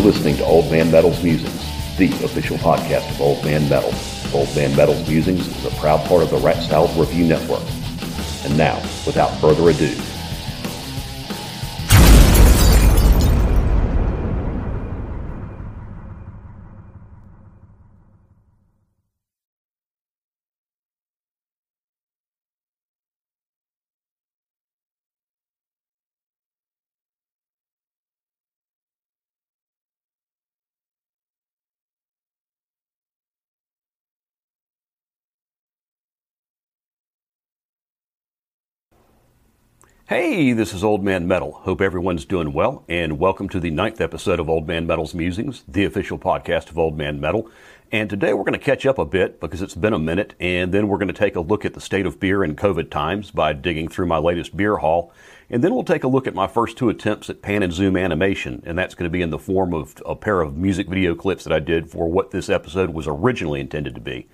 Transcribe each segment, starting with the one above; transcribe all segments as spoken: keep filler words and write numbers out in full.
listening to Old Man Metal's Musings, the official podcast of Old Man Metal. Old Man Metal's Musings is a proud part of the Rat Salad Review Network. And now, without further ado... Hey, this is Old Man Metal. Hope everyone's doing well, and welcome to the ninth episode of Old Man Metal's Musings, the official podcast of Old Man Metal. And today we're going to catch up a bit because it's been a minute, and then we're going to take a look at the state of beer in COVID times by digging through my latest beer haul, and then we'll take a look at my first two attempts at pan and zoom animation, and that's going to be in the form of a pair of music video clips that I did for what this episode was originally intended to be.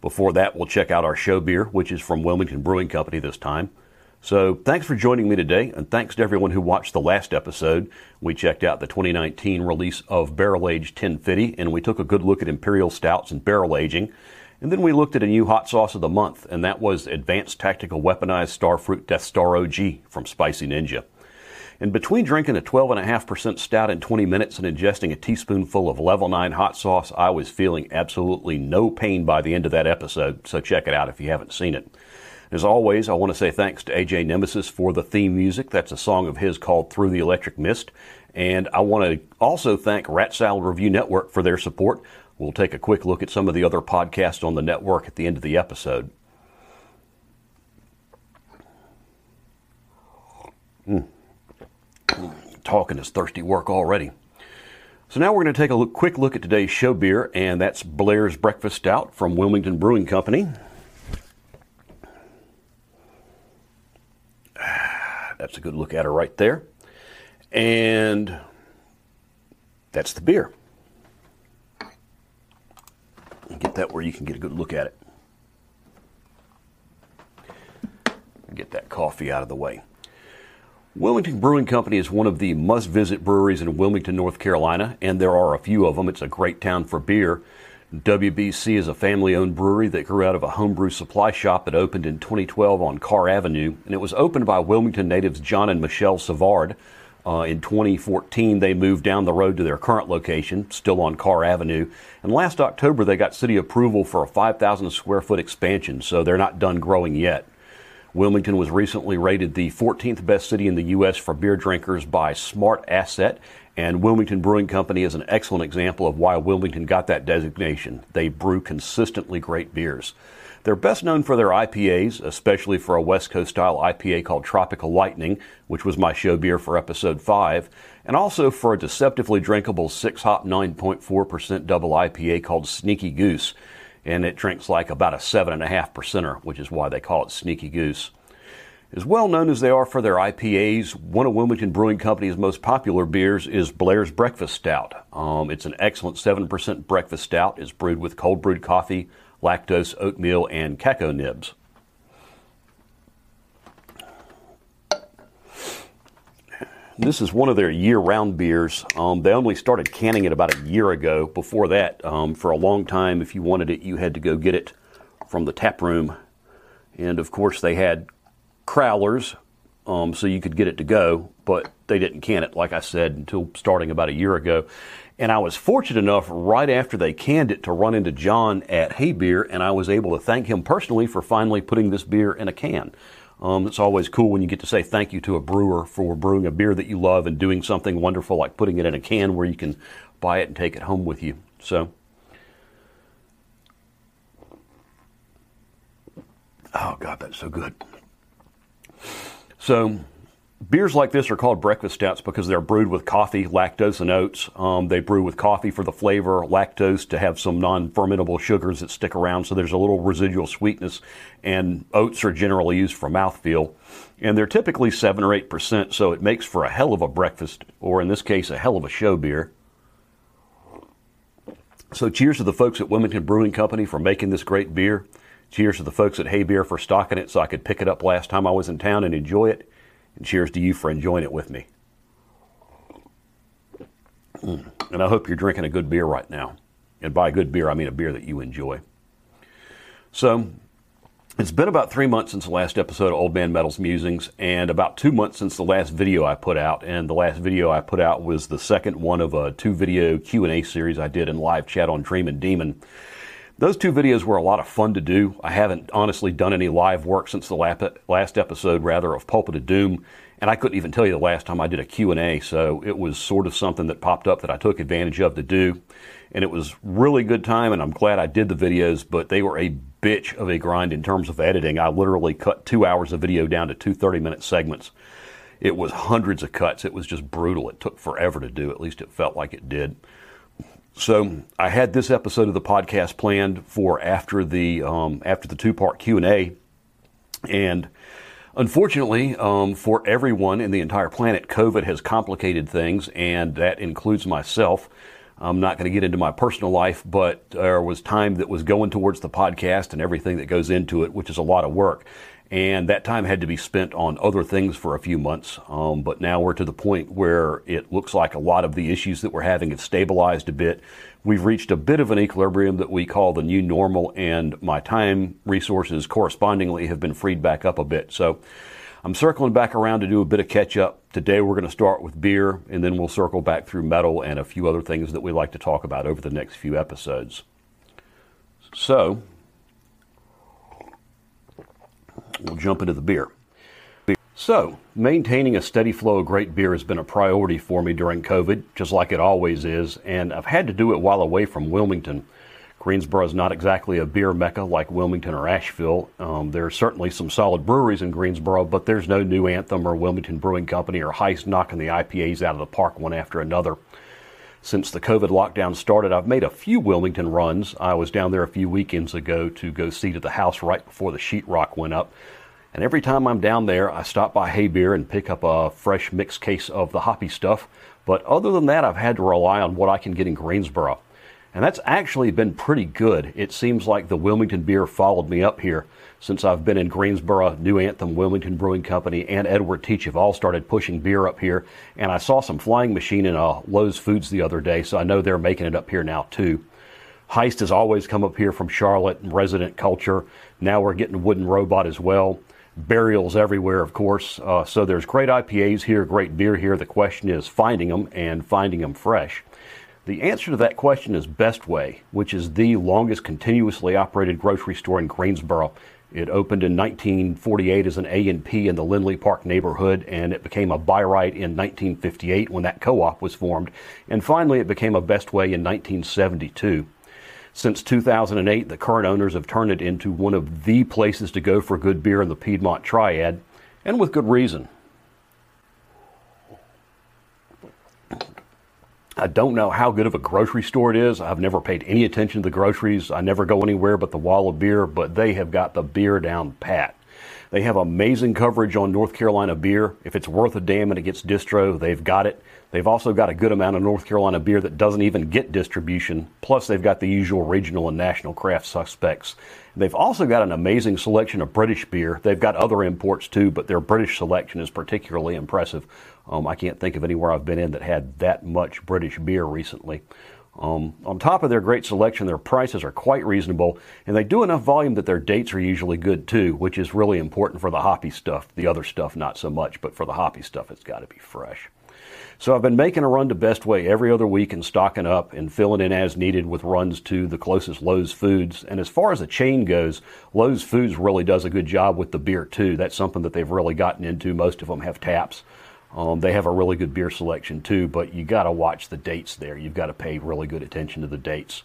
Before that, we'll check out our show beer, which is from Wilmington Brewing Company this time. So thanks for joining me today, and thanks to everyone who watched the last episode. We checked out the twenty nineteen release of Barrel Aged ten fifty, and we took a good look at Imperial Stouts and Barrel Aging. And then we looked at a new hot sauce of the month, and that was Advanced Tactical Weaponized Starfruit Death Star O G from Spicy Ninja. And between drinking a twelve point five percent stout in twenty minutes and ingesting a teaspoonful of Level nine hot sauce, I was feeling absolutely no pain by the end of that episode, so check it out if you haven't seen it. As always, I want to say thanks to A J Nemesis for the theme music. That's a song of his called Through the Electric Mist. And I want to also thank Rat Salad Review Network for their support. We'll take a quick look at some of the other podcasts on the network at the end of the episode. Mm. Talking is thirsty work already. So now we're going to take a look, quick look at today's show beer, and that's Blair's Breakfast Stout from Wilmington Brewing Company. That's a good look at her right there. And that's the beer. Get that where you can get a good look at it. Get that coffee out of the way. Wilmington Brewing Company is one of the must-visit breweries in Wilmington, North Carolina, and there are a few of them. It's a great town for beer. W B C is a family-owned brewery that grew out of a homebrew supply shop that opened in twenty twelve on Carr Avenue, and it was opened by Wilmington natives John and Michelle Savard. Uh, in twenty fourteen, they moved down the road to their current location, still on Carr Avenue, and last October they got city approval for a five thousand square foot expansion, so they're not done growing yet. Wilmington was recently rated the fourteenth best city in the U S for beer drinkers by Smart Asset, and Wilmington Brewing Company is an excellent example of why Wilmington got that designation. They brew consistently great beers. They're best known for their I P As, especially for a West Coast-style I P A called Tropical Lightning, which was my show beer for Episode five, and also for a deceptively drinkable six hop nine point four percent double I P A called Sneaky Goose. And it drinks like about a seven point five percenter, which is why they call it Sneaky Goose. As well known as they are for their I P As, one of Wilmington Brewing Company's most popular beers is Blair's Breakfast Stout. Um, it's an excellent seven percent breakfast stout. It's brewed with cold brewed coffee, lactose, oatmeal, and cacao nibs. This is one of their year-round beers. Um, they only started canning it about a year ago. Before that, um, for a long time, if you wanted it, you had to go get it from the tap room. And, of course, they had crowlers, um, so you could get it to go, but they didn't can it, like I said, until starting about a year ago. And I was fortunate enough, right after they canned it, to run into John at Hey Beer, and I was able to thank him personally for finally putting this beer in a can. Um, it's always cool when you get to say thank you to a brewer for brewing a beer that you love and doing something wonderful like putting it in a can where you can buy it and take it home with you. So, oh God, that's so good. So, beers like this are called breakfast stouts because they're brewed with coffee, lactose, and oats. Um, they brew with coffee for the flavor, lactose to have some non-fermentable sugars that stick around, so there's a little residual sweetness, and oats are generally used for mouthfeel. And they're typically seven or eight percent, so it makes for a hell of a breakfast, or in this case, a hell of a show beer. So cheers to the folks at Wilmington Brewing Company for making this great beer. Cheers to the folks at Hey Beer for stocking it so I could pick it up last time I was in town and enjoy it. And cheers to you for enjoying it with me. Mm. and I hope you're drinking a good beer right now. And by good beer, I mean a beer that you enjoy. So it's been about three months since the last episode of Old Man Metal's Musings, and about two months since the last video I put out. And the last video I put out was the second one of a two-video Q and A series I did in live chat on Dream and Demon. Those two videos were a lot of fun to do. I haven't honestly done any live work since the last episode, rather, of Pulpit of Doom, and I couldn't even tell you the last time I did a Q and A, so it was sort of something that popped up that I took advantage of to do, and it was really good time, and I'm glad I did the videos, but they were a bitch of a grind in terms of editing. I literally cut two hours of video down to two thirty-minute segments. It was hundreds of cuts. It was just brutal. It took forever to do, at least it felt like it did. So I had this episode of the podcast planned for after the um, after the two-part Q and A, and unfortunately, um, for everyone in the entire planet, COVID has complicated things, and that includes myself. I'm not going to get into my personal life, but there was time that was going towards the podcast and everything that goes into it, which is a lot of work. And that time had to be spent on other things for a few months. Um, but now we're to the point where it looks like a lot of the issues that we're having have stabilized a bit. We've reached a bit of an equilibrium that we call the new normal, and my time resources correspondingly have been freed back up a bit. So I'm circling back around to do a bit of catch up. Today we're going to start with beer, and then we'll circle back through metal and a few other things that we like to talk about over the next few episodes. So we'll jump into the beer. So, maintaining a steady flow of great beer has been a priority for me during COVID, just like it always is, and I've had to do it while away from Wilmington. Greensboro is not exactly a beer mecca like Wilmington or Asheville. Um, there are certainly some solid breweries in Greensboro, but there's no New Anthem or Wilmington Brewing Company or Heist knocking the I P As out of the park one after another. Since the COVID lockdown started, I've made a few Wilmington runs. I was down there a few weekends ago to go see to the house right before the sheetrock went up. And every time I'm down there, I stop by Hey Beer and pick up a fresh mixed case of the hoppy stuff. But other than that, I've had to rely on what I can get in Greensboro. And that's actually been pretty good. It seems like the Wilmington beer followed me up here. Since I've been in Greensboro, New Anthem, Wilmington Brewing Company, and Edward Teach have all started pushing beer up here. And I saw some Flying Machine in uh, Lowe's Foods the other day, so I know they're making it up here now, too. Heist has always come up here from Charlotte, and Resident Culture. Now we're getting Wooden Robot as well. Burials everywhere, of course. Uh, so there's great I P As here, great beer here. The question is finding them and finding them fresh. The answer to that question is Bestway, which is the longest continuously operated grocery store in Greensboro. It opened in nineteen forty-eight as an A and P in the Lindley Park neighborhood, and it became a buy right in nineteen fifty-eight when that co-op was formed, and finally it became a Bestway in nineteen seventy-two. Since two thousand eight, the current owners have turned it into one of the places to go for good beer in the Piedmont Triad, and with good reason. I don't know how good of a grocery store it is. I've never paid any attention to the groceries. I never go anywhere but the wall of beer, but they have got the beer down pat. They have amazing coverage on North Carolina beer. If it's worth a damn and it gets distro, they've got it. They've also got a good amount of North Carolina beer that doesn't even get distribution. Plus, they've got the usual regional and national craft suspects. They've also got an amazing selection of British beer. They've got other imports too, but their British selection is particularly impressive. Um, I can't think of anywhere I've been in that had that much British beer recently. Um, on top of their great selection, their prices are quite reasonable, and they do enough volume that their dates are usually good too, which is really important for the hoppy stuff. The other stuff, not so much, but for the hoppy stuff, it's got to be fresh. So I've been making a run to Bestway every other week and stocking up and filling in as needed with runs to the closest Lowe's Foods. And as far as the chain goes, Lowe's Foods really does a good job with the beer too. That's something that they've really gotten into. Most of them have taps. Um, they have a really good beer selection too, but you got to watch the dates there. You've got to pay really good attention to the dates.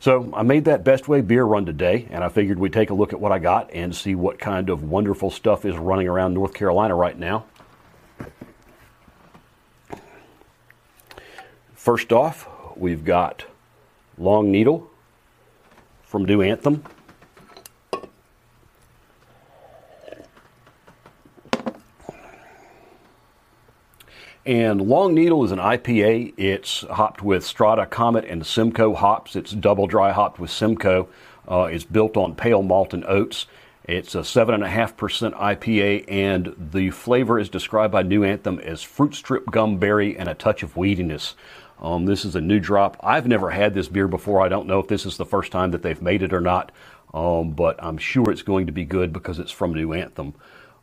So I made that Bestway beer run today, and I figured we'd take a look at what I got and see what kind of wonderful stuff is running around North Carolina right now. First off, we've got Long Needle from New Anthem. And Long Needle is an I P A. It's hopped with Strata, Comet, and Simcoe hops. It's double dry hopped with Simcoe. Uh, it's built on pale malt and oats. It's a seven point five percent I P A, and the flavor is described by New Anthem as fruit strip gum berry and a touch of weediness. Um, this is a new drop. I've never had this beer before. I don't know if this is the first time that they've made it or not, um, but I'm sure it's going to be good because it's from New Anthem.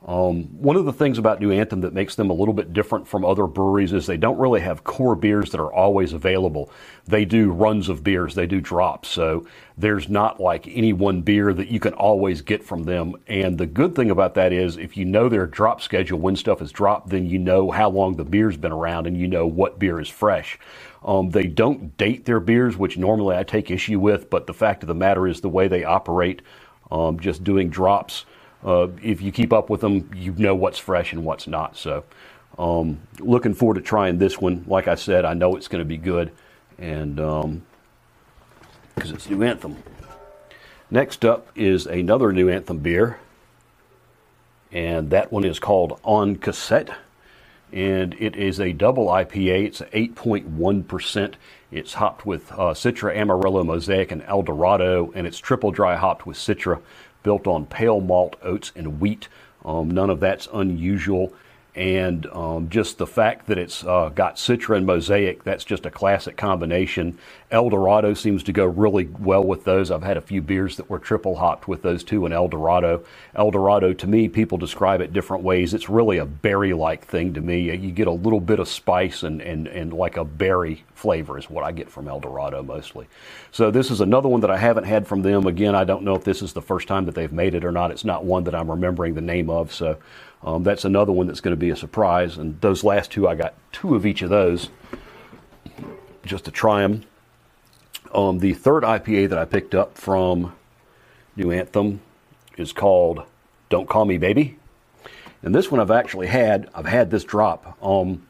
Um, one of the things about New Anthem that makes them a little bit different from other breweries is they don't really have core beers that are always available. They do runs of beers. They do drops. So there's not like any one beer that you can always get from them. And the good thing about that is if you know their drop schedule, when stuff is dropped, then you know how long the beer's been around and you know what beer is fresh. Um, they don't date their beers, which normally I take issue with, but the fact of the matter is the way they operate, um, just doing drops. Uh, if you keep up with them, you know what's fresh and what's not. So um, looking forward to trying this one. Like I said, I know it's going to be good, and um, because it's New Anthem. Next up is another New Anthem beer, and that one is called On Cassette, and it is a double I P A. It's eight point one percent. It's hopped with uh, Citra, Amarillo, Mosaic, and El Dorado, and it's triple dry hopped with Citra, built on pale malt, oats, and wheat. Um, none of that's unusual. And um, just the fact that it's uh, got Citra and Mosaic, that's just a classic combination. El Dorado seems to go really well with those. I've had a few beers that were triple hopped with those two and El Dorado. El Dorado, to me, people describe it different ways. It's really a berry-like thing to me. You get a little bit of spice and, and, and like a berry flavor is what I get from El Dorado mostly. So this is another one that I haven't had from them. Again, I don't know if this is the first time that they've made it or not. It's not one that I'm remembering the name of, so... Um, that's another one that's going to be a surprise. And those last two, I got two of each of those just to try them. Um, the third I P A that I picked up from New Anthem is called Don't Call Me Baby. And this one I've actually had. I've had this drop. Um,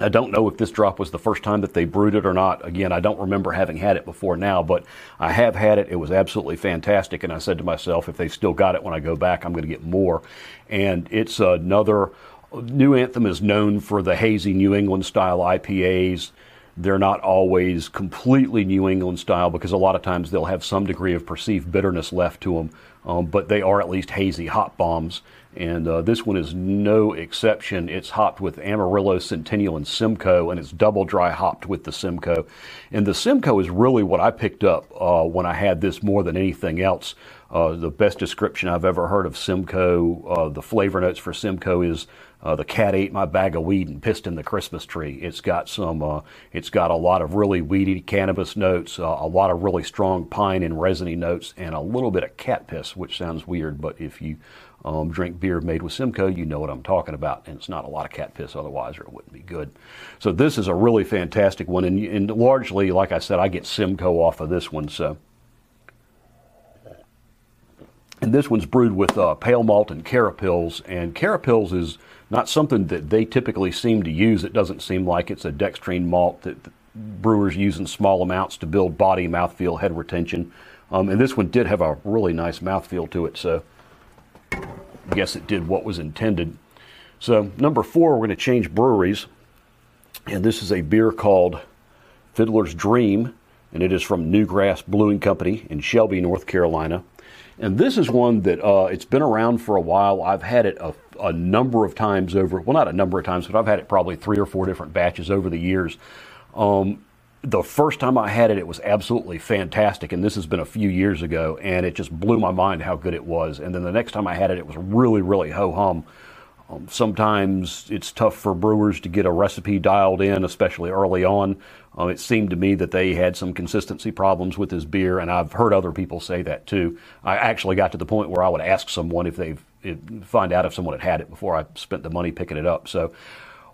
I don't know if this drop was the first time that they brewed it or not. Again, I don't remember having had it before now, but I have had it. It was absolutely fantastic. And I said to myself, if they've still got it when I go back, I'm going to get more. And it's another... New Anthem is known for the hazy New England style I P As. They're not always completely New England style because a lot of times they'll have some degree of perceived bitterness left to them, um, but they are at least hazy hop bombs. And uh, this one is no exception. It's hopped with Amarillo, Centennial, and Simcoe, and it's double dry hopped with the Simcoe. And the Simcoe is really what I picked up uh, when I had this more than anything else. Uh, the best description I've ever heard of Simcoe, uh, the flavor notes for Simcoe is uh, the cat ate my bag of weed and pissed in the Christmas tree. It's got some, uh, it's got a lot of really weedy cannabis notes, uh, a lot of really strong pine and resiny notes, and a little bit of cat piss, which sounds weird, but if you Um, drink beer made with Simcoe, you know what I'm talking about, and it's not a lot of cat piss otherwise, or it wouldn't be good. So this is a really fantastic one, and, and largely, like I said, I get Simcoe off of this one. So, and this one's brewed with uh, pale malt and carapils, and carapils is not something that they typically seem to use. It doesn't seem like it's a dextrine malt that brewers use in small amounts to build body, mouthfeel, head retention. Um, and this one did have a really nice mouthfeel to it, so I guess it did what was intended. So number four, we're going to change breweries, and this is a beer called Fiddler's Dream, and it is from Newgrass Brewing Company in Shelby, North Carolina. And this is one that uh, it's been around for a while. I've had it a, a number of times over, well, not a number of times, but I've had it probably three or four different batches over the years. Um, The first time I had it, it was absolutely fantastic, and this has been a few years ago, and it just blew my mind how good it was. And then the next time I had it, it was really, really ho-hum. Um, sometimes it's tough for brewers to get a recipe dialed in, especially early on. Um, it seemed to me that they had some consistency problems with this beer, and I've heard other people say that too. I actually got to the point where I would ask someone if they've if, find out if someone had had it before I spent the money picking it up. So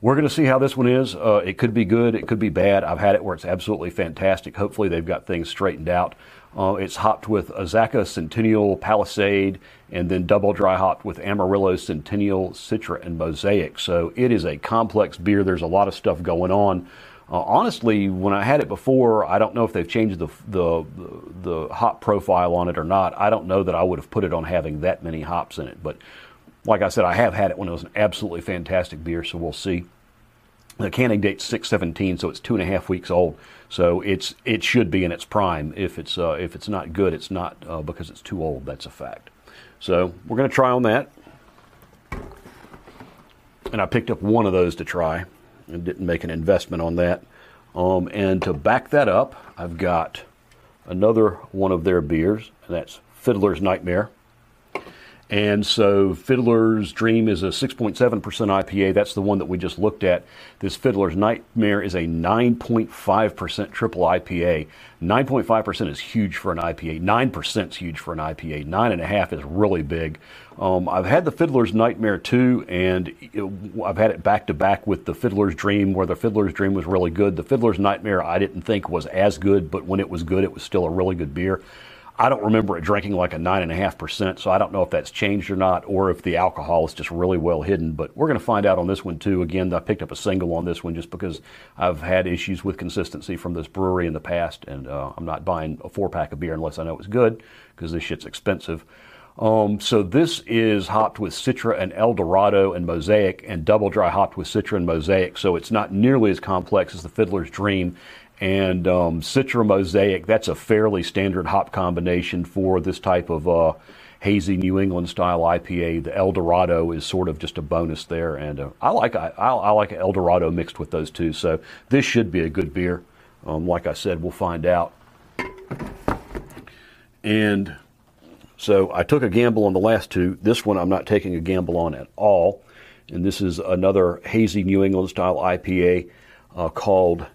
we're going to see how this one is. Uh, it could be good. It could be bad. I've had it where it's absolutely fantastic. Hopefully they've got things straightened out. Uh, it's hopped with Azaka, Centennial, Palisade, and then double dry hopped with Amarillo, Centennial, Citra, and Mosaic. So it is a complex beer. There's a lot of stuff going on. Uh, honestly, when I had it before, I don't know if they've changed the, the the the hop profile on it or not. I don't know that I would have put it on having that many hops in it, but like I said, I have had it when it was an absolutely fantastic beer, so we'll see. The canning date's six seventeen, so it's two and a half weeks old. So it's it should be in its prime. If it's uh, if it's not good, it's not uh, because it's too old. That's a fact. So we're going to try on that. And I picked up one of those to try and didn't make an investment on that. Um, and to back that up, I've got another one of their beers, and that's Fiddler's Nightmare. And so Fiddler's Dream is a six point seven percent I P A. That's the one that we just looked at. This Fiddler's Nightmare is a nine point five percent triple I P A. nine point five percent is huge for an I P A. nine percent is huge for an I P A. nine point five percent is really big. Um, I've had the Fiddler's Nightmare too, and it, I've had it back-to-back with the Fiddler's Dream, where the Fiddler's Dream was really good. The Fiddler's Nightmare I didn't think was as good, but when it was good, it was still a really good beer. I don't remember it drinking like a nine point five percent, so I don't know if that's changed or not, or if the alcohol is just really well hidden, but we're going to find out on this one too. Again, I picked up a single on this one just because I've had issues with consistency from this brewery in the past, and uh, I'm not buying a four-pack of beer unless I know it's good, because this shit's expensive. Um, so this is hopped with Citra and El Dorado and Mosaic, and double dry hopped with Citra and Mosaic, so it's not nearly as complex as the Fiddler's Dream. And um, Citra Mosaic, that's a fairly standard hop combination for this type of uh, hazy New England style I P A. The El Dorado is sort of just a bonus there, and uh, I like I, I like El Dorado mixed with those two. So this should be a good beer. Um, like I said, we'll find out. And so I took a gamble on the last two. This one I'm not taking a gamble on at all. And this is another hazy New England style I P A uh, called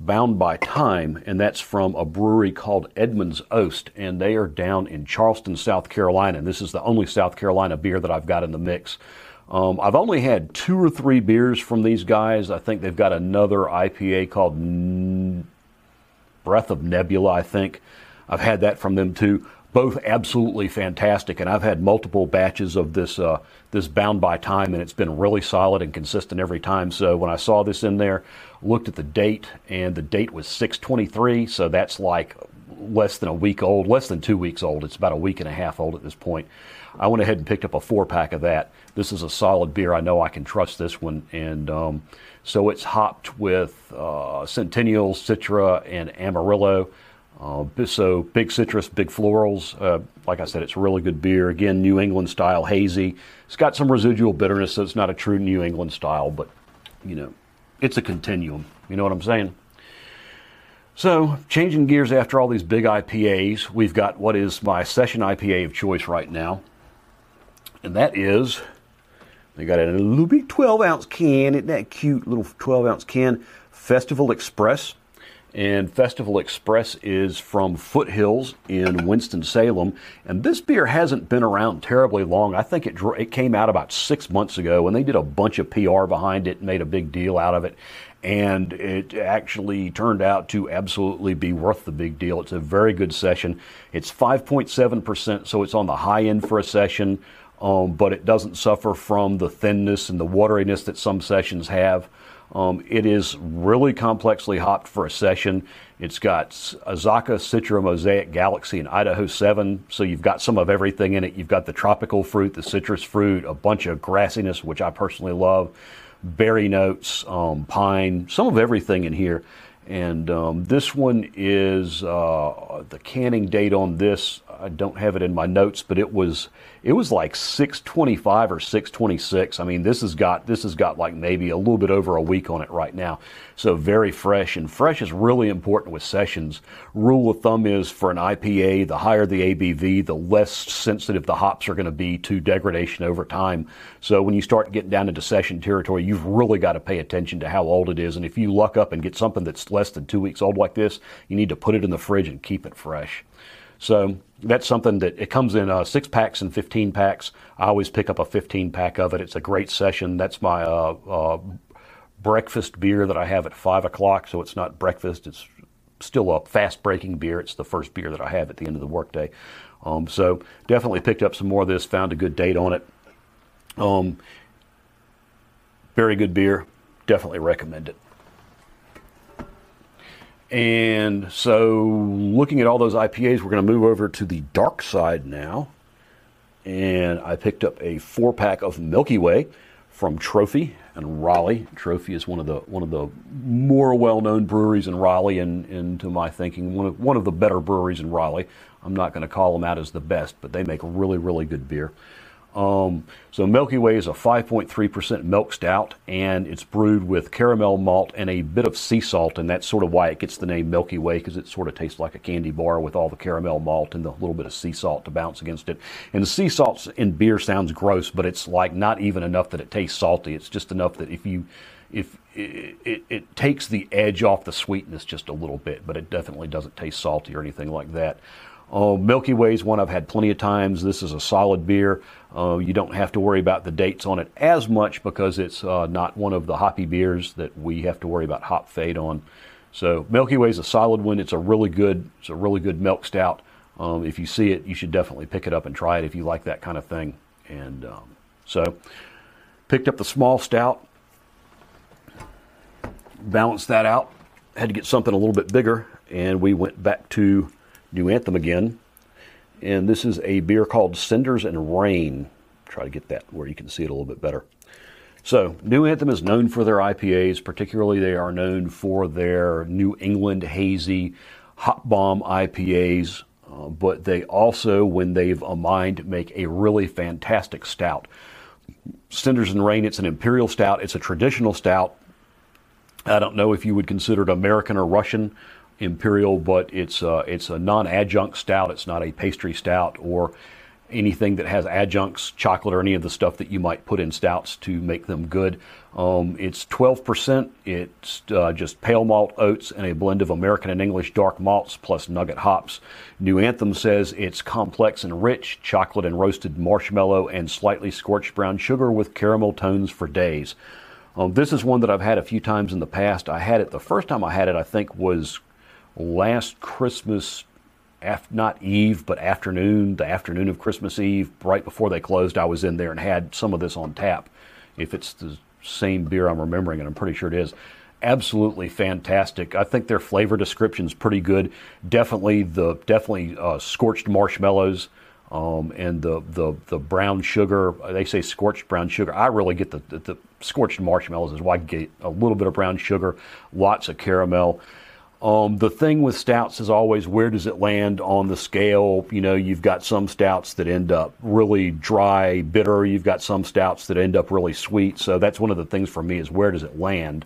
Bound by Time, and that's from a brewery called Edmund's Oast, and they are down in Charleston, South Carolina. And this is the only South Carolina beer that I've got in the mix. Um, I've only had two or three beers from these guys. I think they've got another I P A called N- Breath of Nebula, I think. I've had that from them too. Both absolutely fantastic, and I've had multiple batches of this uh, this Bound by Time, and it's been really solid and consistent every time. So when I saw this in there, looked at the date, and the date was six twenty-three, so that's like less than a week old, less than two weeks old. It's about a week and a half old at this point. I went ahead and picked up a four-pack of that. This is a solid beer. I know I can trust this one, and um, so it's hopped with uh, Centennial, Citra, and Amarillo. Uh, so big citrus, big florals. Uh, like I said, it's a really good beer. Again, New England style, hazy. It's got some residual bitterness, so it's not a true New England style, but, you know, it's a continuum. You know what I'm saying? So, changing gears after all these big I P As, we've got what is my session I P A of choice right now. And that is, they got a little big twelve ounce can. Isn't that cute, little twelve ounce can? Festival Express. And Festival Express is from Foothills in Winston-Salem. And this beer hasn't been around terribly long. I think it it came out about six months ago, and they did a bunch of P R behind it and made a big deal out of it. And it actually turned out to absolutely be worth the big deal. It's a very good session. It's five point seven percent, so it's on the high end for a session, um, but it doesn't suffer from the thinness and the wateriness that some sessions have. Um, it is really complexly hopped for a session. It's got Azaka, Citra, Mosaic, Galaxy, and Idaho seven. So you've got some of everything in it. You've got the tropical fruit, the citrus fruit, a bunch of grassiness, which I personally love, berry notes, um, pine, some of everything in here. And um, this one is, uh, the canning date on this, I don't have it in my notes, but it was it was like six twenty-five or six twenty-six. I mean, this has got this has got like maybe a little bit over a week on it right now. So very fresh, and fresh is really important with sessions. Rule of thumb is for an I P A, the higher the A B V, the less sensitive the hops are going to be to degradation over time. So when you start getting down into session territory, you've really got to pay attention to how old it is. And if you luck up and get something that's less than two weeks old like this, you need to put it in the fridge and keep it fresh. So that's something that it comes in uh, six packs and fifteen packs. I always pick up a fifteen pack of it. It's a great session. That's my uh, uh, breakfast beer that I have at five o'clock. So it's not breakfast. It's still a fast breaking beer. It's the first beer that I have at the end of the workday. Um, so definitely picked up some more of this, found a good date on it. Um, very good beer. Definitely recommend it. And so looking at all those I P As, we're going to move over to the dark side now. And I picked up a four-pack of Milky Way from Trophy and Raleigh. Trophy is one of the one of the more well-known breweries in Raleigh, and, and to my thinking, one of, one of the better breweries in Raleigh. I'm not going to call them out as the best, but they make really, really good beer. Um, so Milky Way is a five point three percent milk stout, and it's brewed with caramel malt and a bit of sea salt, and that's sort of why it gets the name Milky Way, because it sort of tastes like a candy bar with all the caramel malt and the little bit of sea salt to bounce against it. And the sea salt in beer sounds gross, but it's like not even enough that it tastes salty. It's just enough that if you, if it, it, it takes the edge off the sweetness just a little bit, but it definitely doesn't taste salty or anything like that. Uh, Milky Way is one I've had plenty of times. This is a solid beer. Uh, you don't have to worry about the dates on it as much because it's uh, not one of the hoppy beers that we have to worry about hop fade on. So Milky Way is a solid one. It's a really good, it's a really good milk stout. Um, if you see it, you should definitely pick it up and try it if you like that kind of thing. And um, so picked up the small stout, balanced that out, had to get something a little bit bigger, and we went back to New Anthem again, and this is a beer called Cinders and Rain. Try to get that where you can see it a little bit better. So, New Anthem is known for their I P As. Particularly, they are known for their New England hazy hop bomb I P As, uh, but they also, when they've a mind, make a really fantastic stout. Cinders and Rain, it's an imperial stout. It's a traditional stout. I don't know if you would consider it American or Russian imperial, but it's uh, it's a non-adjunct stout. It's not a pastry stout or anything that has adjuncts, chocolate, or any of the stuff that you might put in stouts to make them good. Um, it's twelve percent. It's uh, just pale malt, oats, and a blend of American and English dark malts plus nugget hops. New Anthem says it's complex and rich, chocolate and roasted marshmallow, and slightly scorched brown sugar with caramel tones for days. Um, this is one that I've had a few times in the past. I had it, the first time I had it, I think, was last Christmas, af- not Eve, but afternoon, the afternoon of Christmas Eve, right before they closed, I was in there and had some of this on tap. If it's the same beer I'm remembering, and I'm pretty sure it is. Absolutely fantastic. I think their flavor description's pretty good. Definitely the definitely uh, scorched marshmallows um, and the, the the brown sugar. They say scorched brown sugar. I really get the, the, the scorched marshmallows is why I get a little bit of brown sugar, lots of caramel. Um, the thing with stouts is always, where does it land on the scale? You know, you've got some stouts that end up really dry, bitter. You've got some stouts that end up really sweet. So that's one of the things for me is, where does it land?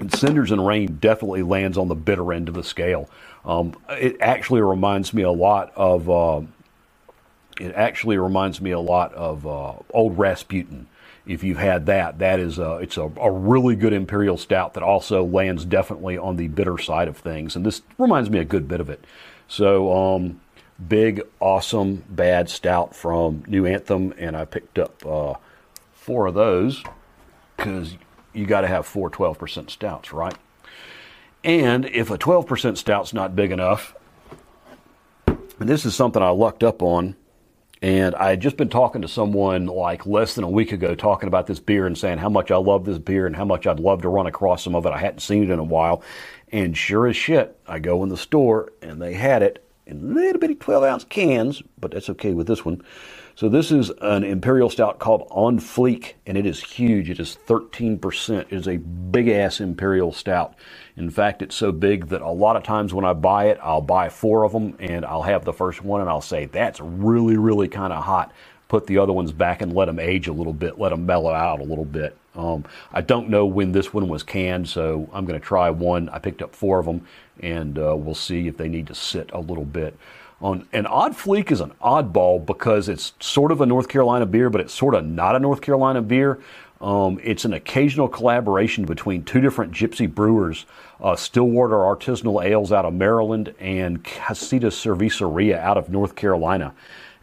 And Cinders and Rain definitely lands on the bitter end of the scale. Um, it actually reminds me a lot of, uh, it actually reminds me a lot of uh, Old Rasputin. If you've had that, that is a, it's a, a really good imperial stout that also lands definitely on the bitter side of things. And this reminds me a good bit of it. So um, big, awesome, bad stout from New Anthem. And I picked up uh, four of those because you got to have four twelve percent stouts, right? And if a twelve percent stout's not big enough, and this is something I lucked up on. And I had just been talking to someone like less than a week ago talking about this beer and saying how much I love this beer and how much I'd love to run across some of it. I hadn't seen it in a while. And sure as shit, I go in the store and they had it in little bitty twelve ounce cans, but that's okay with this one. So this is an imperial stout called On Fleek, and it is huge. It is thirteen percent. It is a big-ass imperial stout. In fact, it's so big that a lot of times when I buy it, I'll buy four of them, and I'll have the first one, and I'll say, that's really, really kind of hot. Put the other ones back and let them age a little bit, let them mellow out a little bit. Um, I don't know when this one was canned, so I'm going to try one. I picked up four of them, and uh, we'll see if they need to sit a little bit. On, and On Fleek is an oddball because it's sort of a North Carolina beer, but it's sort of not a North Carolina beer. Um, it's an occasional collaboration between two different gypsy brewers, uh, Stillwater Artisanal Ales out of Maryland and Casita Cerveceria out of North Carolina.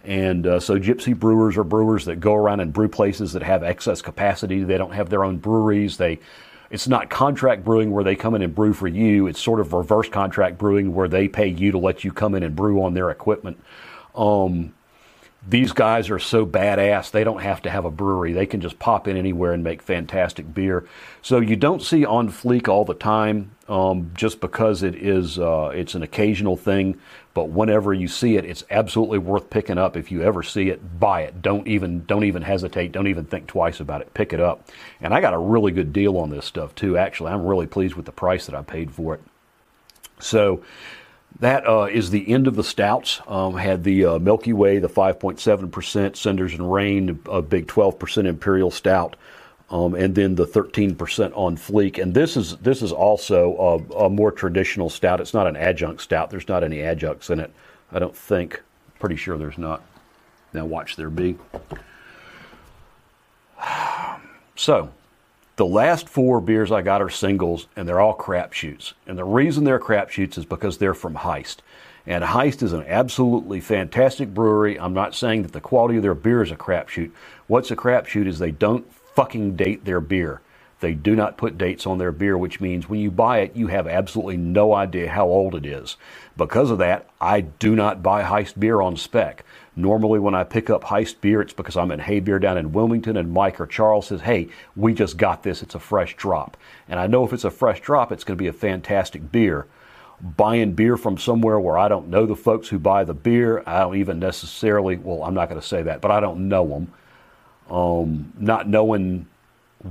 And uh, so gypsy brewers are brewers that go around and brew places that have excess capacity. They don't have their own breweries. They It's not contract brewing where they come in and brew for you. It's sort of reverse contract brewing where they pay you to let you come in and brew on their equipment. Um, these guys are so badass, they don't have to have a brewery. They can just pop in anywhere and make fantastic beer. So you don't see On Fleek all the time um, just because it is, uh, it's an occasional thing. But whenever you see it, it's absolutely worth picking up. If you ever see it, buy it. Don't even don't even hesitate. Don't even think twice about it. Pick it up. And I got a really good deal on this stuff, too, actually. I'm really pleased with the price that I paid for it. So That uh, is the end of the stouts. Um, had the uh, Milky Way, the five point seven percent, Cinders and Rain, a big twelve percent Imperial Stout, um, and then the thirteen percent On Fleek. And this is this is also a, a more traditional stout. It's not an adjunct stout. There's not any adjuncts in it, I don't think. Pretty sure there's not. Now watch there be. So, the last four beers I got are singles, and they're all crapshoots. And the reason they're crapshoots is because they're from Heist. And Heist is an absolutely fantastic brewery. I'm not saying that the quality of their beer is a crapshoot. What's a crapshoot is they don't fucking date their beer. They do not put dates on their beer, which means when you buy it, you have absolutely no idea how old it is. Because of that, I do not buy Heist beer on spec. Normally when I pick up Heist beer, it's because I'm in Hey Beer down in Wilmington and Mike or Charles says, hey, we just got this. It's a fresh drop. And I know if it's a fresh drop, it's going to be a fantastic beer. Buying beer from somewhere where I don't know the folks who buy the beer, I don't even necessarily, well, I'm not going to say that, but I don't know them. Um, not knowing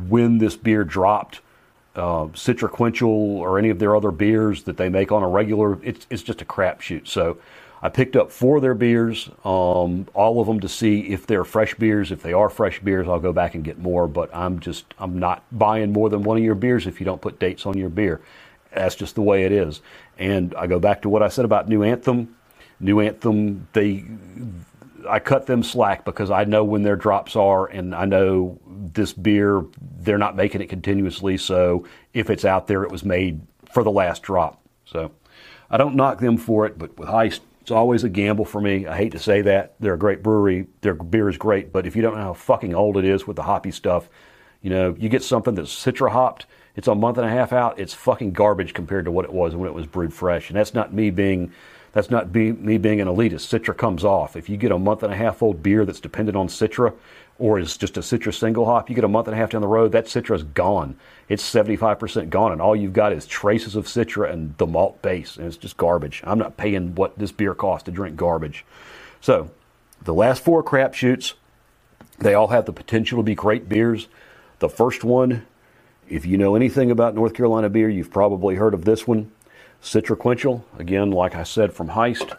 when this beer dropped, uh, Citra Quencher or any of their other beers that they make on a regular, it's, it's just a crapshoot. So I picked up four of their beers, um, all of them to see if they're fresh beers. If they are fresh beers, I'll go back and get more, but I'm just, I'm not buying more than one of your beers if you don't put dates on your beer. That's just the way it is. And I go back to what I said about New Anthem. New Anthem, they, I cut them slack because I know when their drops are, and I know this beer, they're not making it continuously, so if it's out there, it was made for the last drop. So I don't knock them for it, but with Heist, it's always a gamble for me. I hate to say that. They're a great brewery. Their beer is great, but if you don't know how fucking old it is with the hoppy stuff, you know, you get something that's Citra hopped, it's a month and a half out, it's fucking garbage compared to what it was when it was brewed fresh. And that's not me being, that's not be, me being an elitist. Citra comes off. If you get a month and a half old beer that's dependent on Citra or is just a Citra single hop, you get a month and a half down the road, that Citra's gone. It's seventy-five percent gone, and all you've got is traces of Citra and the malt base, and it's just garbage. I'm not paying what this beer costs to drink garbage. So the last four crapshoots, they all have the potential to be great beers. The first one, if you know anything about North Carolina beer, you've probably heard of this one, Citra Quencher, again, like I said, from Heist.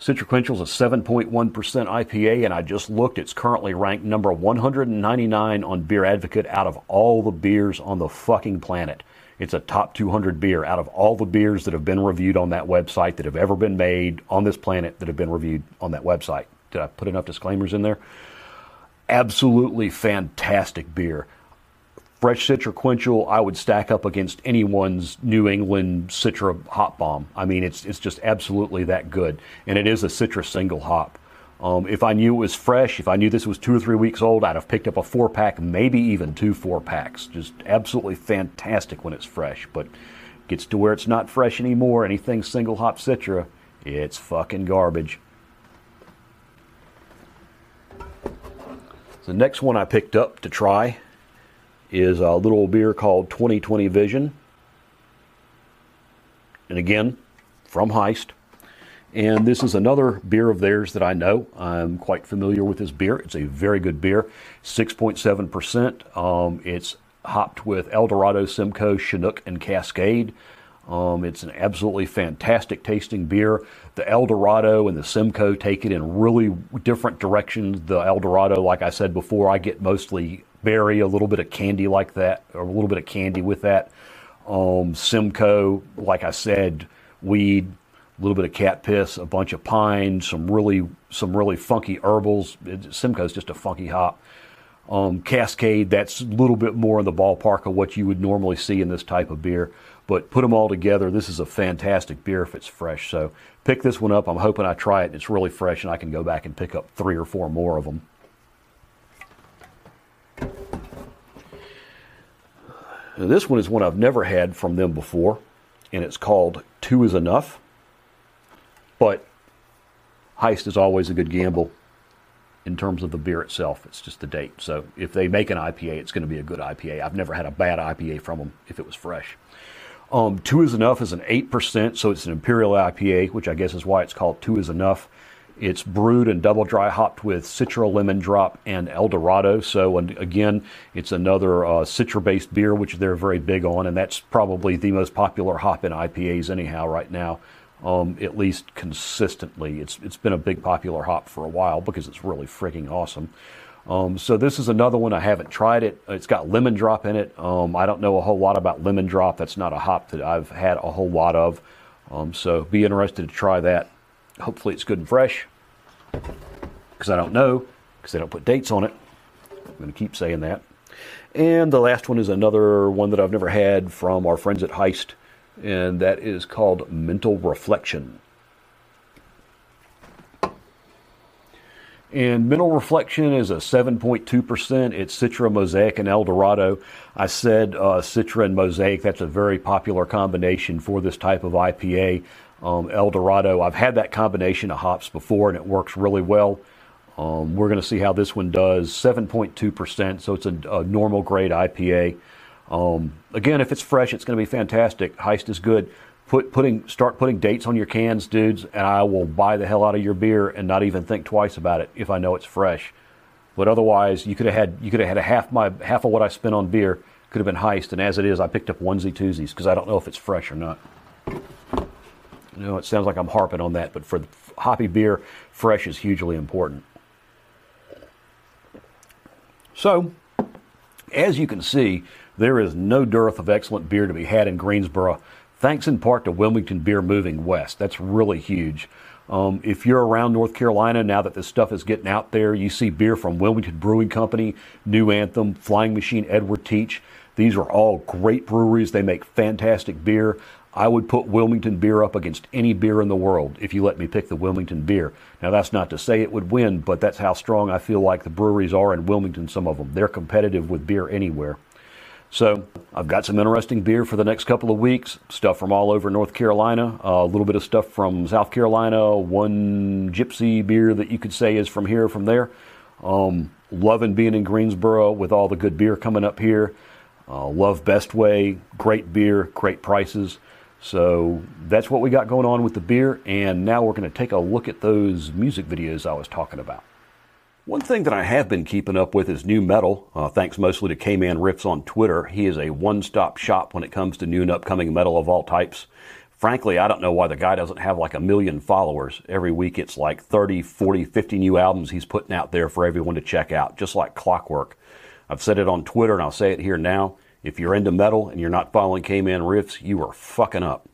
Citra Quencher is a seven point one percent I P A, and I just looked. It's currently ranked number one hundred ninety-nine on Beer Advocate out of all the beers on the fucking planet. It's a top two hundred beer out of all the beers that have been reviewed on that website, that have ever been made on this planet, that have been reviewed on that website. Did I put enough disclaimers in there? Absolutely fantastic beer. Fresh Citra Quencher, I would stack up against anyone's New England Citra Hop Bomb. I mean, it's it's just absolutely that good. And it is a Citra single hop. Um, if I knew it was fresh, if I knew this was two or three weeks old, I'd have picked up a four-pack, maybe even two four-packs. Just absolutely fantastic when it's fresh. But gets to where it's not fresh anymore. Anything single hop Citra, it's fucking garbage. The next one I picked up to try is a little beer called twenty twenty Vision. And again, from Heist. And this is another beer of theirs that I know. I'm quite familiar with this beer. It's a very good beer. six point seven percent. Um, it's hopped with Eldorado, Simcoe, Chinook, and Cascade. Um, it's an absolutely fantastic tasting beer. The Eldorado and the Simcoe take it in really different directions. The Eldorado, like I said before, I get mostly berry, a little bit of candy like that, or a little bit of candy with that. Um, Simcoe, like I said, weed, a little bit of cat piss, a bunch of pine, some really some really funky herbals. It, Simcoe's just a funky hop. Um, Cascade, that's a little bit more in the ballpark of what you would normally see in this type of beer. But put them all together, this is a fantastic beer if it's fresh. So pick this one up. I'm hoping I try it and it's really fresh and I can go back and pick up three or four more of them. Now, this one is one I've never had from them before, and it's called Two is Enough. But Heist is always a good gamble in terms of the beer itself. It's just the date. So if they make an I P A, it's going to be a good I P A. I've never had a bad I P A from them if it was fresh. Um, Two is Enough is an eight percent, so it's an Imperial I P A, which I guess is why it's called Two is Enough. It's brewed and double dry hopped with Citra, Lemon Drop, and Eldorado. So, and again, it's another uh, Citra-based beer, which they're very big on, and that's probably the most popular hop in I P As anyhow right now. um, at least consistently. It's It's been a big popular hop for a while because it's really freaking awesome. Um, so this is another one. I haven't tried it. It's got lemon drop in it. Um, I don't know a whole lot about lemon drop. That's not a hop that I've had a whole lot of. Um, so be interested to try that. Hopefully it's good and fresh, because I don't know, because they don't put dates on it. I'm going to keep saying that. And the last one is another one that I've never had from our friends at Heist, and that is called Mental Reflection. And Mental Reflection is a seven point two percent. It's Citra, Mosaic, and Eldorado. I said uh, Citra and Mosaic, that's a very popular combination for this type of I P A. Um, Eldorado, I've had that combination of hops before, and it works really well. Um, we're going to see how this one does. seven point two percent, so it's a, a normal grade I P A. Um, again, if it's fresh, it's going to be fantastic. Heist is good. Put putting Start putting dates on your cans, dudes, and I will buy the hell out of your beer and not even think twice about it if I know it's fresh. But otherwise, you could have had you could have had a half my half of what I spent on beer could have been Heist, and as it is, I picked up onesie-twosies because I don't know if it's fresh or not. You know, it sounds like I'm harping on that, but for the hoppy beer, fresh is hugely important. So, as you can see, there is no dearth of excellent beer to be had in Greensboro, thanks in part to Wilmington beer moving west. That's really huge. Um, if you're around North Carolina, now that this stuff is getting out there, you see beer from Wilmington Brewing Company, New Anthem, Flying Machine, Edward Teach. These are all great breweries. They make fantastic beer. I would put Wilmington beer up against any beer in the world if you let me pick the Wilmington beer. Now, that's not to say it would win, but that's how strong I feel like the breweries are in Wilmington, some of them. They're competitive with beer anywhere. So I've got some interesting beer for the next couple of weeks, stuff from all over North Carolina, a little bit of stuff from South Carolina, one gypsy beer that you could say is from here or from there. Um, loving being in Greensboro with all the good beer coming up here. Uh, love Bestway, great beer, great prices. So that's what we got going on with the beer, and now we're going to take a look at those music videos I was talking about. One thing that I have been keeping up with is new metal, uh, thanks mostly to K-Man Riffs on Twitter. He is a one-stop shop when it comes to new and upcoming metal of all types. Frankly, I don't know why the guy doesn't have like a million followers. Every week it's like thirty, forty, fifty new albums he's putting out there for everyone to check out, just like clockwork. I've said it on Twitter, and I'll say it here now. If you're into metal and you're not following K-Man Riffs, you are fucking up,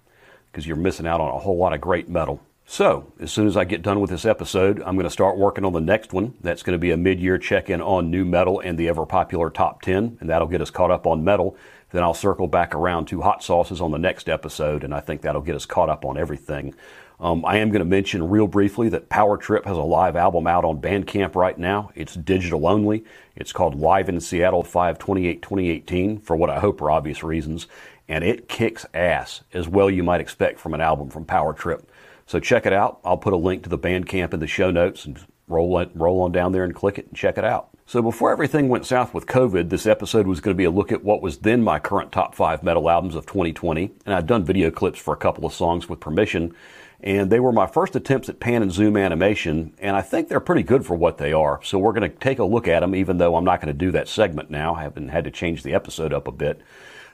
because you're missing out on a whole lot of great metal. So, as soon as I get done with this episode, I'm going to start working on the next one. That's going to be a mid-year check-in on new metal and the ever-popular top ten, and that'll get us caught up on metal. Then I'll circle back around to hot sauces on the next episode, and I think that'll get us caught up on everything. Um, I am going to mention real briefly that Power Trip has a live album out on Bandcamp right now. It's digital only. It's called Live in Seattle five twenty-eight twenty eighteen, for what I hope are obvious reasons. And it kicks ass, as well you might expect from an album from Power Trip. So check it out. I'll put a link to the Bandcamp in the show notes, and roll, it, roll on down there and click it and check it out. So before everything went south with COVID, this episode was going to be a look at what was then my current top five metal albums of twenty twenty. And I'd done video clips for a couple of songs with permission. And they were my first attempts at pan and zoom animation, and I think they're pretty good for what they are. So we're going to take a look at them, even though I'm not going to do that segment now. I haven't had to change the episode up a bit.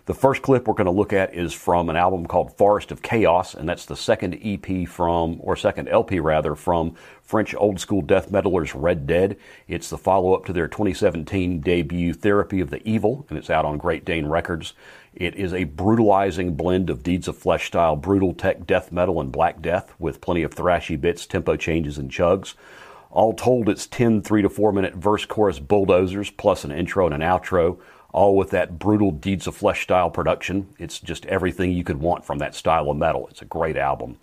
The first clip we're going to look at is from an album called Forest of Chaos, and that's the second E P from, or second L P rather, from French old school death metalers Red Dead. It's the follow-up to their twenty seventeen debut Therapy of the Evil, and it's out on Great Dane Records. It is a brutalizing blend of Deeds of Flesh style brutal tech death metal and black death with plenty of thrashy bits, tempo changes, and chugs. All told, it's ten three to four minute verse chorus bulldozers plus an intro and an outro, all with that brutal Deeds of Flesh style production. It's just everything you could want from that style of metal. It's a great album.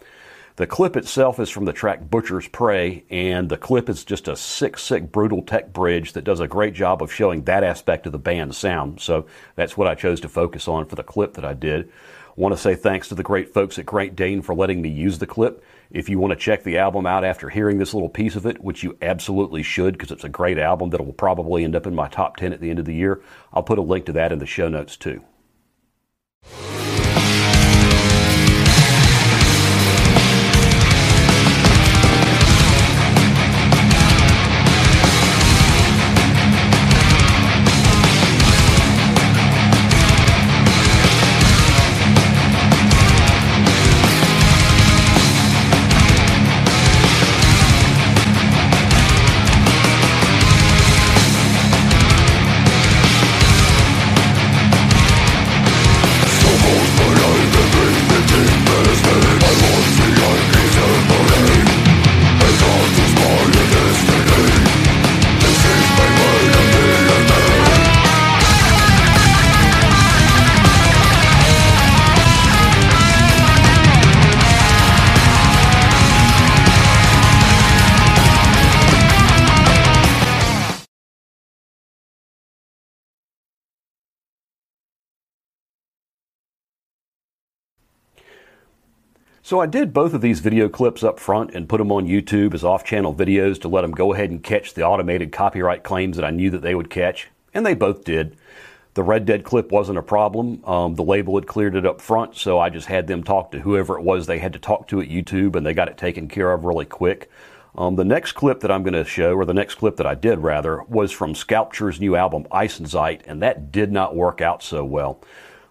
The clip itself is from the track Butcher's Prey, and the clip is just a sick, sick, brutal tech bridge that does a great job of showing that aspect of the band's sound, so that's what I chose to focus on for the clip that I did. I want to say thanks to the great folks at Great Dane for letting me use the clip. If you want to check the album out after hearing this little piece of it, which you absolutely should because it's a great album that will probably end up in my top ten at the end of the year, I'll put a link to that in the show notes too. So I did both of these video clips up front and put them on YouTube as off-channel videos to let them go ahead and catch the automated copyright claims that I knew that they would catch, and they both did. The Red Dead clip wasn't a problem. Um, the label had cleared it up front, so I just had them talk to whoever it was they had to talk to at YouTube, and they got it taken care of really quick. Um, the next clip that I'm going to show, or the next clip that I did rather, was from Sculpture's new album, Eisenzeit, and that did not work out so well.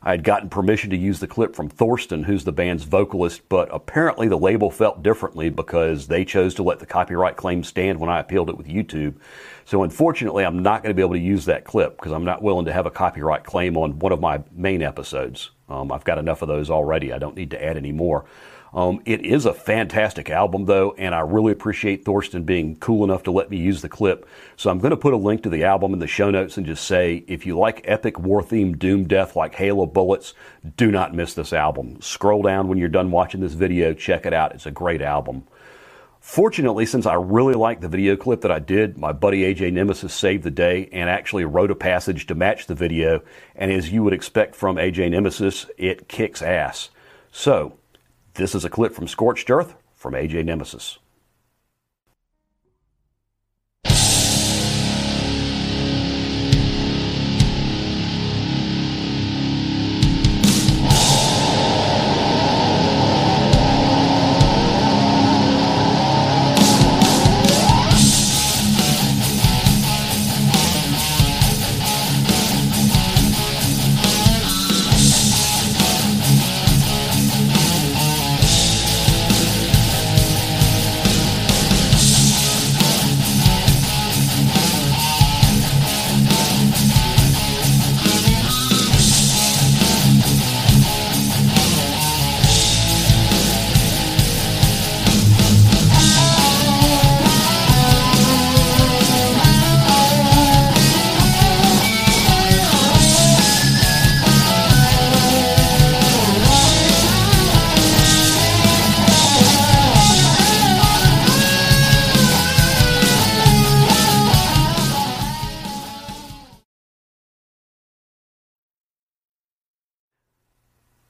I had gotten permission to use the clip from Thorsten, who's the band's vocalist, but apparently the label felt differently because they chose to let the copyright claim stand when I appealed it with YouTube. So unfortunately, I'm not going to be able to use that clip because I'm not willing to have a copyright claim on one of my main episodes. Um, I've got enough of those already. I don't need to add any more. Um, it is a fantastic album, though, and I really appreciate Thorsten being cool enough to let me use the clip. So I'm going to put a link to the album in the show notes and just say, if you like epic war-themed doom death like Hail of Bullets, do not miss this album. Scroll down when you're done watching this video. Check it out. It's a great album. Fortunately, since I really liked the video clip that I did, my buddy A J Nemesis saved the day and actually wrote a passage to match the video. And as you would expect from A J Nemesis, it kicks ass. So this is a clip from Scorched Earth from A J Nemesis.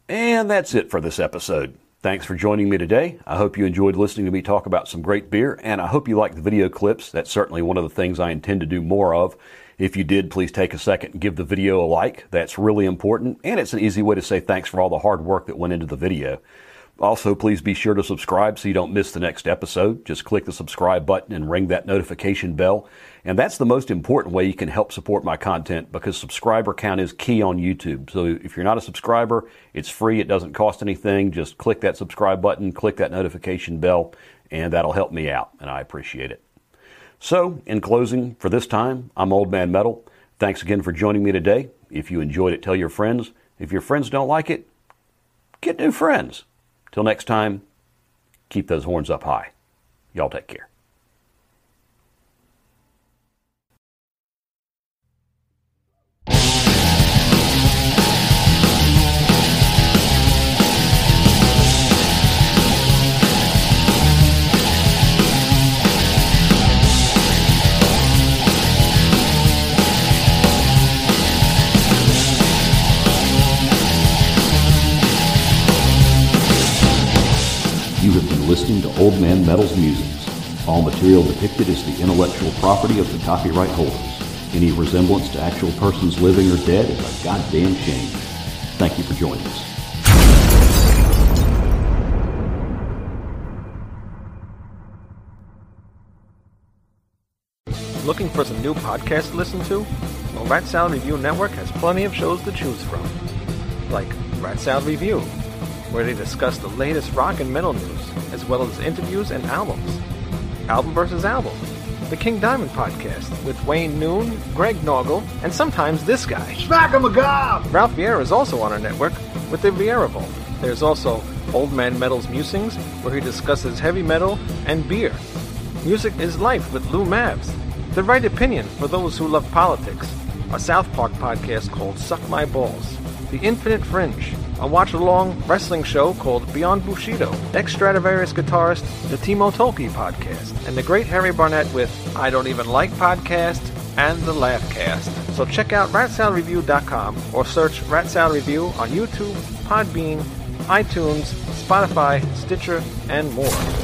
And that's it for this episode. Thanks for joining me today. I hope you enjoyed listening to me talk about some great beer, and I hope you liked the video clips. That's certainly one of the things I intend to do more of. If you did, please take a second and give the video a like. That's really important, and it's an easy way to say thanks for all the hard work that went into the video. Also, please be sure to subscribe so you don't miss the next episode. Just click the subscribe button and ring that notification bell. And that's the most important way you can help support my content, because subscriber count is key on YouTube. So if you're not a subscriber, it's free. It doesn't cost anything. Just click that subscribe button, click that notification bell, and that'll help me out. And I appreciate it. So in closing, for this time, I'm Old Man Metal. Thanks again for joining me today. If you enjoyed it, tell your friends. If your friends don't like it, get new friends. Till next time, keep those horns up high. Y'all take care. Listening to Old Man Metal's musings. All material depicted is the intellectual property of the copyright holders. Any resemblance to actual persons living or dead is a goddamn shame. Thank you for joining us. Looking for some new podcasts to listen to? Well, Rat Salad Review Network has plenty of shows to choose from, like Rat Salad Review, where they discuss the latest rock and metal news, as well as interviews and albums. Album versus Album, the King Diamond podcast with Wayne Noon, Greg Noggle, and sometimes this guy. Smack him a gob! Ralph Vieira is also on our network with the Vieira Vault. There's also Old Man Metal's Musings, where he discusses heavy metal and beer. Music is Life with Lou Mavs, The Right Opinion for those who love politics, a South Park podcast called Suck My Balls, The Infinite Fringe, a watch-along wrestling show called Beyond Bushido, ex-Stradivarius guitarist, the Timo Tolki podcast, and the great Harry Barnett with I Don't Even Like Podcast and the Laughcast. So check out rat sound review dot com or search Rat Sound Review on YouTube, Podbean, iTunes, Spotify, Stitcher, and more.